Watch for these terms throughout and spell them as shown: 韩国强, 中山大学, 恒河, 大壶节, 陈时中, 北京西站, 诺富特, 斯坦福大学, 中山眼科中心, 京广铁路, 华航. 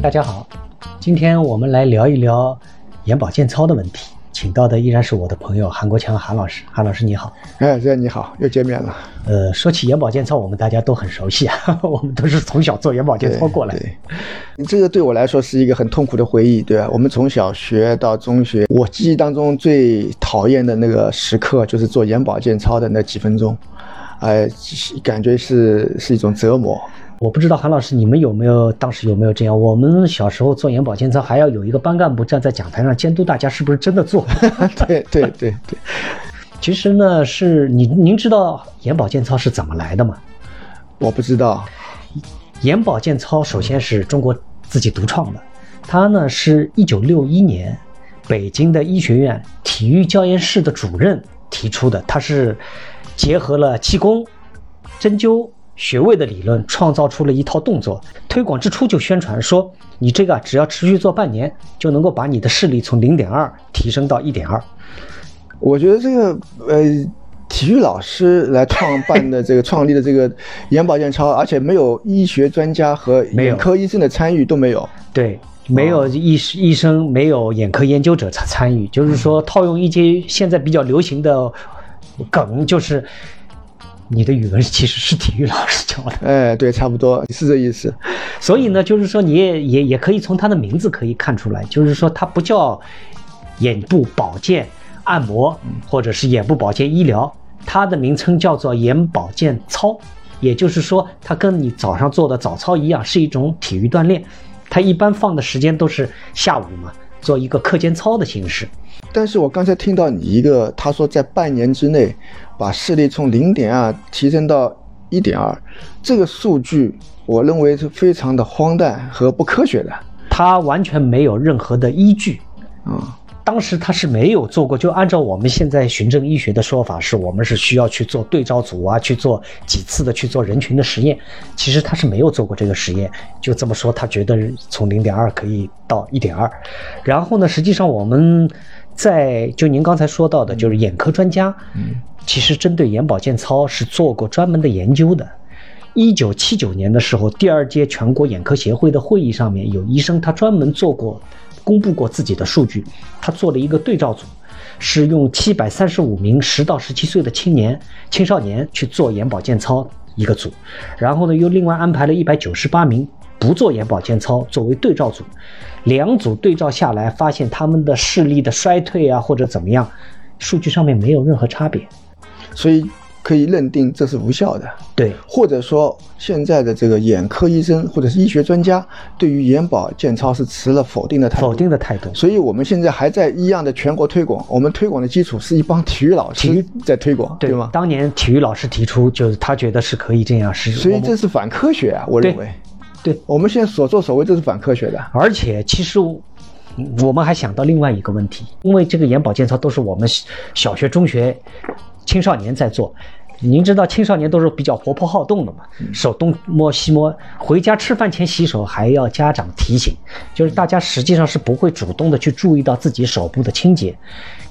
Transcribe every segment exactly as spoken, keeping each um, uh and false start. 大家好，今天我们来聊一聊眼保健操的问题，请到的依然是我的朋友韩国强韩老师。韩老师你好。哎，你好，又见面了。呃，说起眼保健操，我们大家都很熟悉啊，我们都是从小做眼保健操过来。对对，这个对我来说是一个很痛苦的回忆，对吧？我们从小学到中学，我记忆当中最讨厌的那个时刻就是做眼保健操的那几分钟，哎、呃，感觉是是一种折磨。我不知道韩老师你们有没有当时有没有这样，我们小时候做眼保健操还要有一个班干部站在讲台上监督大家是不是真的做。对对对对，其实呢是你您知道眼保健操是怎么来的吗？我不知道。眼保健操首先是中国自己独创的，它呢是一九六一年北京的医学院体育教研室的主任提出的，它是结合了气功、针灸、穴位的理论，创造出了一套动作。推广之初就宣传说，你这个只要持续做半年，就能够把你的视力从 零点二 提升到 一点二。 我觉得这个呃体育老师来创办的这个创立的这个眼保健操，而且没有医学专家和眼科医生的参与，都没有。对，没有医医生，没有眼科研究者参与，就是说套用一些现在比较流行的梗，就是你的语文其实是体育老师教的。哎，对，差不多是这意思。所以呢，就是说你也也也可以从他的名字可以看出来，就是说他不叫眼部保健按摩或者是眼部保健医疗，他的名称叫做眼保健操。也就是说，它跟你早上做的早操一样，是一种体育锻炼。它一般放的时间都是下午嘛，做一个课间操的形式。但是我刚才听到你一个，他说在半年之内把视力从 零点二 提升到 一点二， 这个数据我认为是非常的荒诞和不科学的，它完全没有任何的依据。嗯，当时他是没有做过，就按照我们现在循证医学的说法，是我们是需要去做对照组啊，去做几次的去做人群的实验，其实他是没有做过这个实验，就这么说他觉得从 零点二 可以到 一点二。 然后呢，实际上我们在就您刚才说到的，就是眼科专家其实针对眼保健操是做过专门的研究的。一九七九年的时候，第二届全国眼科协会的会议上面，有医生他专门做过公布过自己的数据，他做了一个对照组，是用七百三十五名十到十七岁的青年青少年去做眼保健操一个组，然后呢又另外安排了一百九十八名不做眼保健操作为对照组。两组对照下来，发现他们的视力的衰退啊或者怎么样，数据上面没有任何差别，所以可以认定这是无效的。对，或者说现在的这个眼科医生或者是医学专家对于眼保健操是持了否定的态度，否定的态度。所以我们现在还在一样的全国推广，我们推广的基础是一帮体育老师在推广， 对, 对吗？当年体育老师提出，就是他觉得是可以这样实施，所以这是反科学啊，我认为。对，我们现在所作所为，这是反科学的。而且其实我们还想到另外一个问题，因为这个眼保健操都是我们小学中学青少年在做，您知道青少年都是比较活泼好动的嘛，手东摸西摸，回家吃饭前洗手还要家长提醒，就是大家实际上是不会主动的去注意到自己手部的清洁。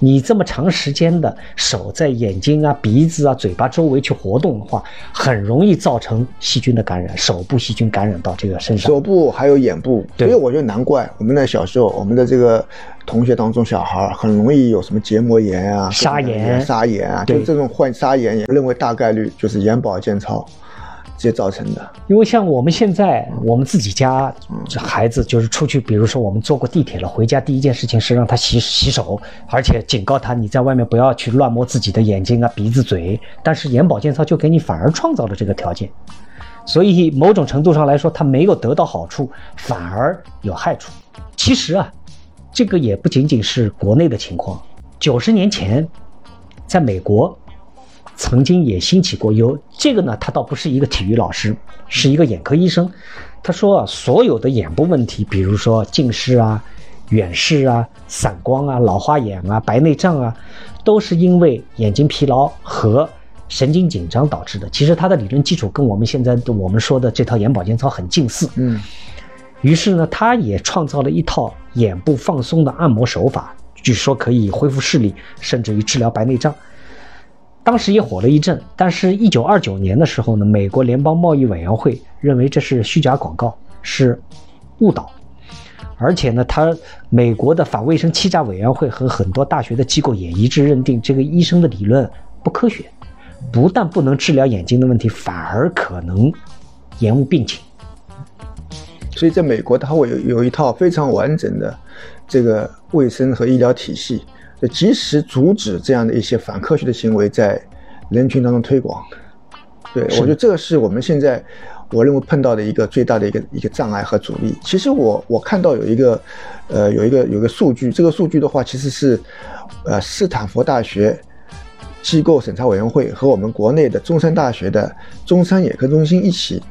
你这么长时间的手在眼睛啊、鼻子啊、嘴巴周围去活动的话，很容易造成细菌的感染，手部细菌感染到这个身上，手部还有眼部。所以我觉得难怪我们的小时候，我们的这个同学当中小孩很容易有什么结膜炎啊、沙眼、沙眼啊，就这种患沙眼，也认为大概率就是眼保健操直接造成的。因为像我们现在，我们自己家孩子就是出去，比如说我们坐过地铁了，回家第一件事情是让他洗洗手，而且警告他你在外面不要去乱摸自己的眼睛啊、鼻子、嘴。但是眼保健操就给你反而创造了这个条件，所以某种程度上来说，他没有得到好处，反而有害处。其实啊，这个也不仅仅是国内的情况，九十年前在美国曾经也兴起过。有这个呢，他倒不是一个体育老师，是一个眼科医生。他说啊，所有的眼部问题，比如说近视啊、远视啊、散光啊、老花眼啊、白内障啊，都是因为眼睛疲劳和神经紧张导致的。其实他的理论基础跟我们现在我们说的这套眼保健操很近似。嗯，于是呢，他也创造了一套眼部放松的按摩手法，据说可以恢复视力，甚至于治疗白内障。当时也火了一阵，但是一九二九年的时候呢，美国联邦贸易委员会认为这是虚假广告，是误导。而且呢，他美国的反卫生欺诈委员会和很多大学的机构也一致认定，这个医生的理论不科学，不但不能治疗眼睛的问题，反而可能延误病情。所以在美国，它会有有一套非常完整的这个卫生和医疗体系，及时阻止这样的一些反科学的行为在人群当中推广。对，我觉得这个是我们现在我认为碰到的一个最大的一个一个障碍和阻力。其实我我看到有一个呃有一个有一个数据，这个数据的话其实是呃斯坦福大学机构审查委员会和我们国内的中山大学的中山眼科中心一起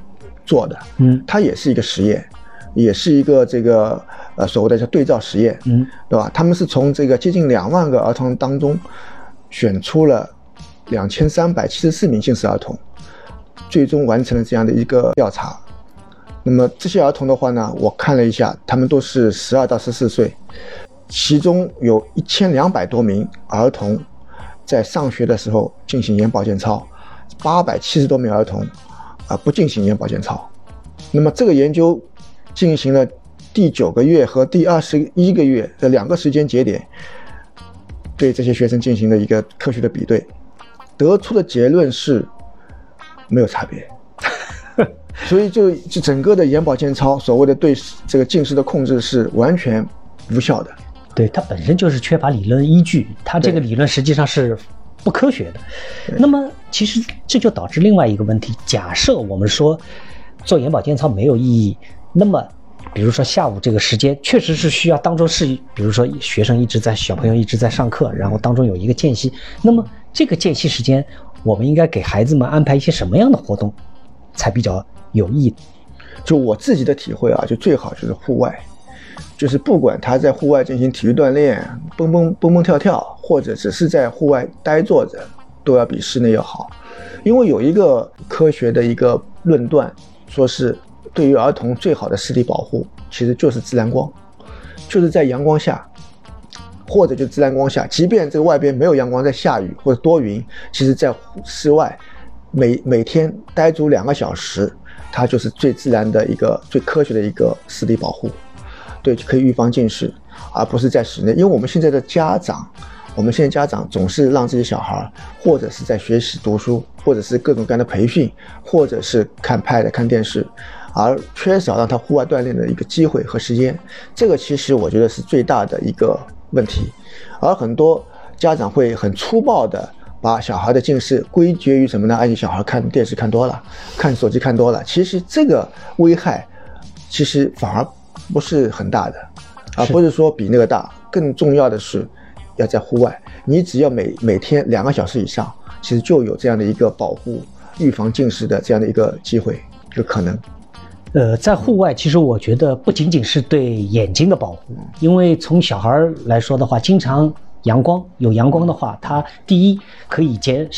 做的。嗯，它也是一个实验，也是一个这个呃所谓的叫对照实验，嗯，对吧？他们是从这个接近两万个儿童当中选出了两千三百七十四名近视儿童，最终完成了这样的一个调查。那么这些儿童的话呢，我看了一下，他们都是十二到十四岁，其中有一千两百多名儿童在上学的时候进行眼保健操，八百七十多名儿童啊、呃、不进行眼保健操。那么这个研究进行了第九个月和第二十一个月的两个时间节点，对这些学生进行了一个科学的比对，得出的结论是没有差别。所以就整个的眼保健操所谓的对这个近视的控制是完全无效的。对，它本身就是缺乏理论依据，它这个理论实际上是不科学的。那么其实这就导致另外一个问题，假设我们说做眼保健操没有意义，那么比如说下午这个时间确实是需要，当中是比如说学生一直在小朋友一直在上课，然后当中有一个间隙，那么这个间隙时间我们应该给孩子们安排一些什么样的活动才比较有意义？就我自己的体会啊，就最好就是户外，就是不管他在户外进行体育锻炼，蹦蹦蹦蹦跳跳，或者只是在户外呆坐着，都要比室内要好。因为有一个科学的一个论断，说是对于儿童最好的视力保护其实就是自然光，就是在阳光下，或者就自然光下，即便这个外边没有阳光，在下雨或者多云，其实在室外每每天待足两个小时，它就是最自然的一个最科学的一个视力保护。对，可以预防近视，而不是在室内。因为我们现在的家长我们现在家长总是让自己小孩，或者是在学习读书，或者是各种各样的培训，或者是看 pad 看电视，而缺少让他户外锻炼的一个机会和时间。这个其实我觉得是最大的一个问题。而很多家长会很粗暴的把小孩的近视归结于什么呢？哎，小孩看电视看多了，看手机看多了。其实这个危害其实反而不是很大的，而不是说比那个大。更重要的是要在户外，你只要每每天两个小时以上，其实就有这样的一个保护预防近视的这样的一个机会，一个可能。呃，在户外其实我觉得不仅仅是对眼睛的保护，因为从小孩来说的话，经常阳光，有阳光的话，它第一可以减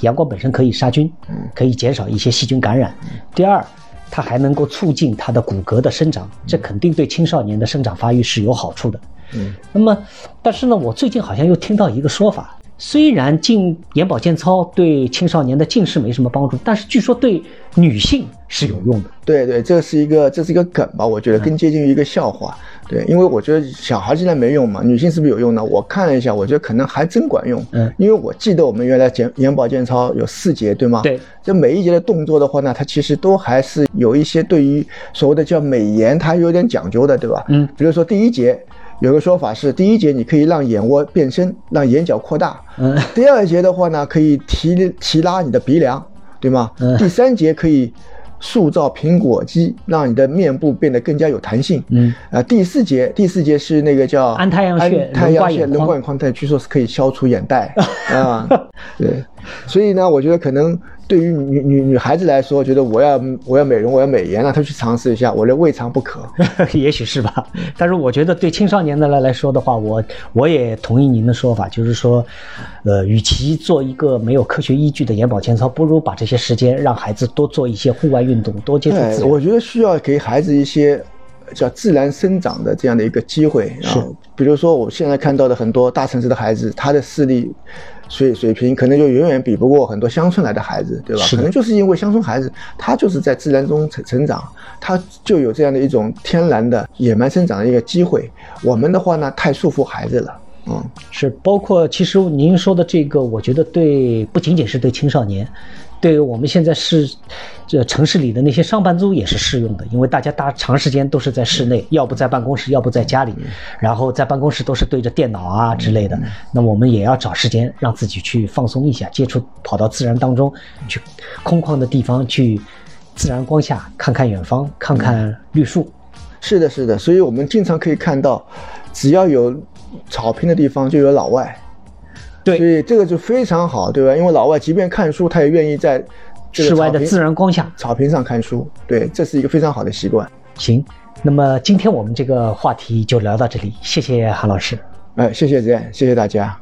阳光本身可以杀菌，可以减少一些细菌感染。第二，它还能够促进它的骨骼的生长，这肯定对青少年的生长发育是有好处的。嗯，那么但是呢，我最近好像又听到一个说法，虽然进眼保健操对青少年的近视没什么帮助，但是据说对女性是有用的。对对，这是一个这是一个梗吧，我觉得更接近于一个笑话。嗯，对，因为我觉得小孩现在没用嘛，女性是不是有用呢？我看了一下，我觉得可能还真管用。嗯，因为我记得我们原来眼保健操有四节，对吗？对，这每一节的动作的话呢，它其实都还是有一些对于所谓的叫美颜，它有点讲究的，对吧？嗯，比如说第一节。有个说法是，第一节你可以让眼窝变深，让眼角扩大。嗯，第二节的话呢，可以提提拉你的鼻梁，对吗？嗯，第三节可以塑造苹果肌，让你的面部变得更加有弹性。嗯，啊、呃，第四节，第四节是那个叫安太阳穴、太阳穴、棱冠眼眶，据说是可以消除眼袋啊、嗯。对，所以呢，我觉得可能对于女女女孩子来说，觉得我要我要美容，我要美颜，让她去尝试一下，我觉得未尝不可，也许是吧。但是我觉得对青少年的来来说的话，我我也同意您的说法，就是说，呃，与其做一个没有科学依据的眼保健操，不如把这些时间让孩子多做一些户外运动，多接触自然。我觉得需要给孩子一些叫自然生长的这样的一个机会。是，比如说我现在看到的很多大城市的孩子，他的视力水水平可能就永远比不过很多乡村来的孩子，对吧？可能就是因为乡村孩子他就是在自然中成成长，他就有这样的一种天然的野蛮生长的一个机会。我们的话呢，太束缚孩子了。嗯，是，包括其实您说的这个，我觉得对不仅仅是对青少年，对我们现在是这城市里的那些上班族也是适用的，因为大家大长时间都是在室内，要不在办公室，要不在家里，然后在办公室都是对着电脑啊之类的，那我们也要找时间让自己去放松一下，接触，跑到自然当中去，空旷的地方去，自然光下看看远方，看看绿树。是的，是的，所以我们经常可以看到，只要有草坪的地方就有老外，对，所以这个就非常好，对吧？因为老外即便看书，他也愿意在这个室外的自然光下草坪上看书，对，这是一个非常好的习惯。行，那么今天我们这个话题就聊到这里，谢谢韩老师。哎，谢谢子燕，谢谢大家。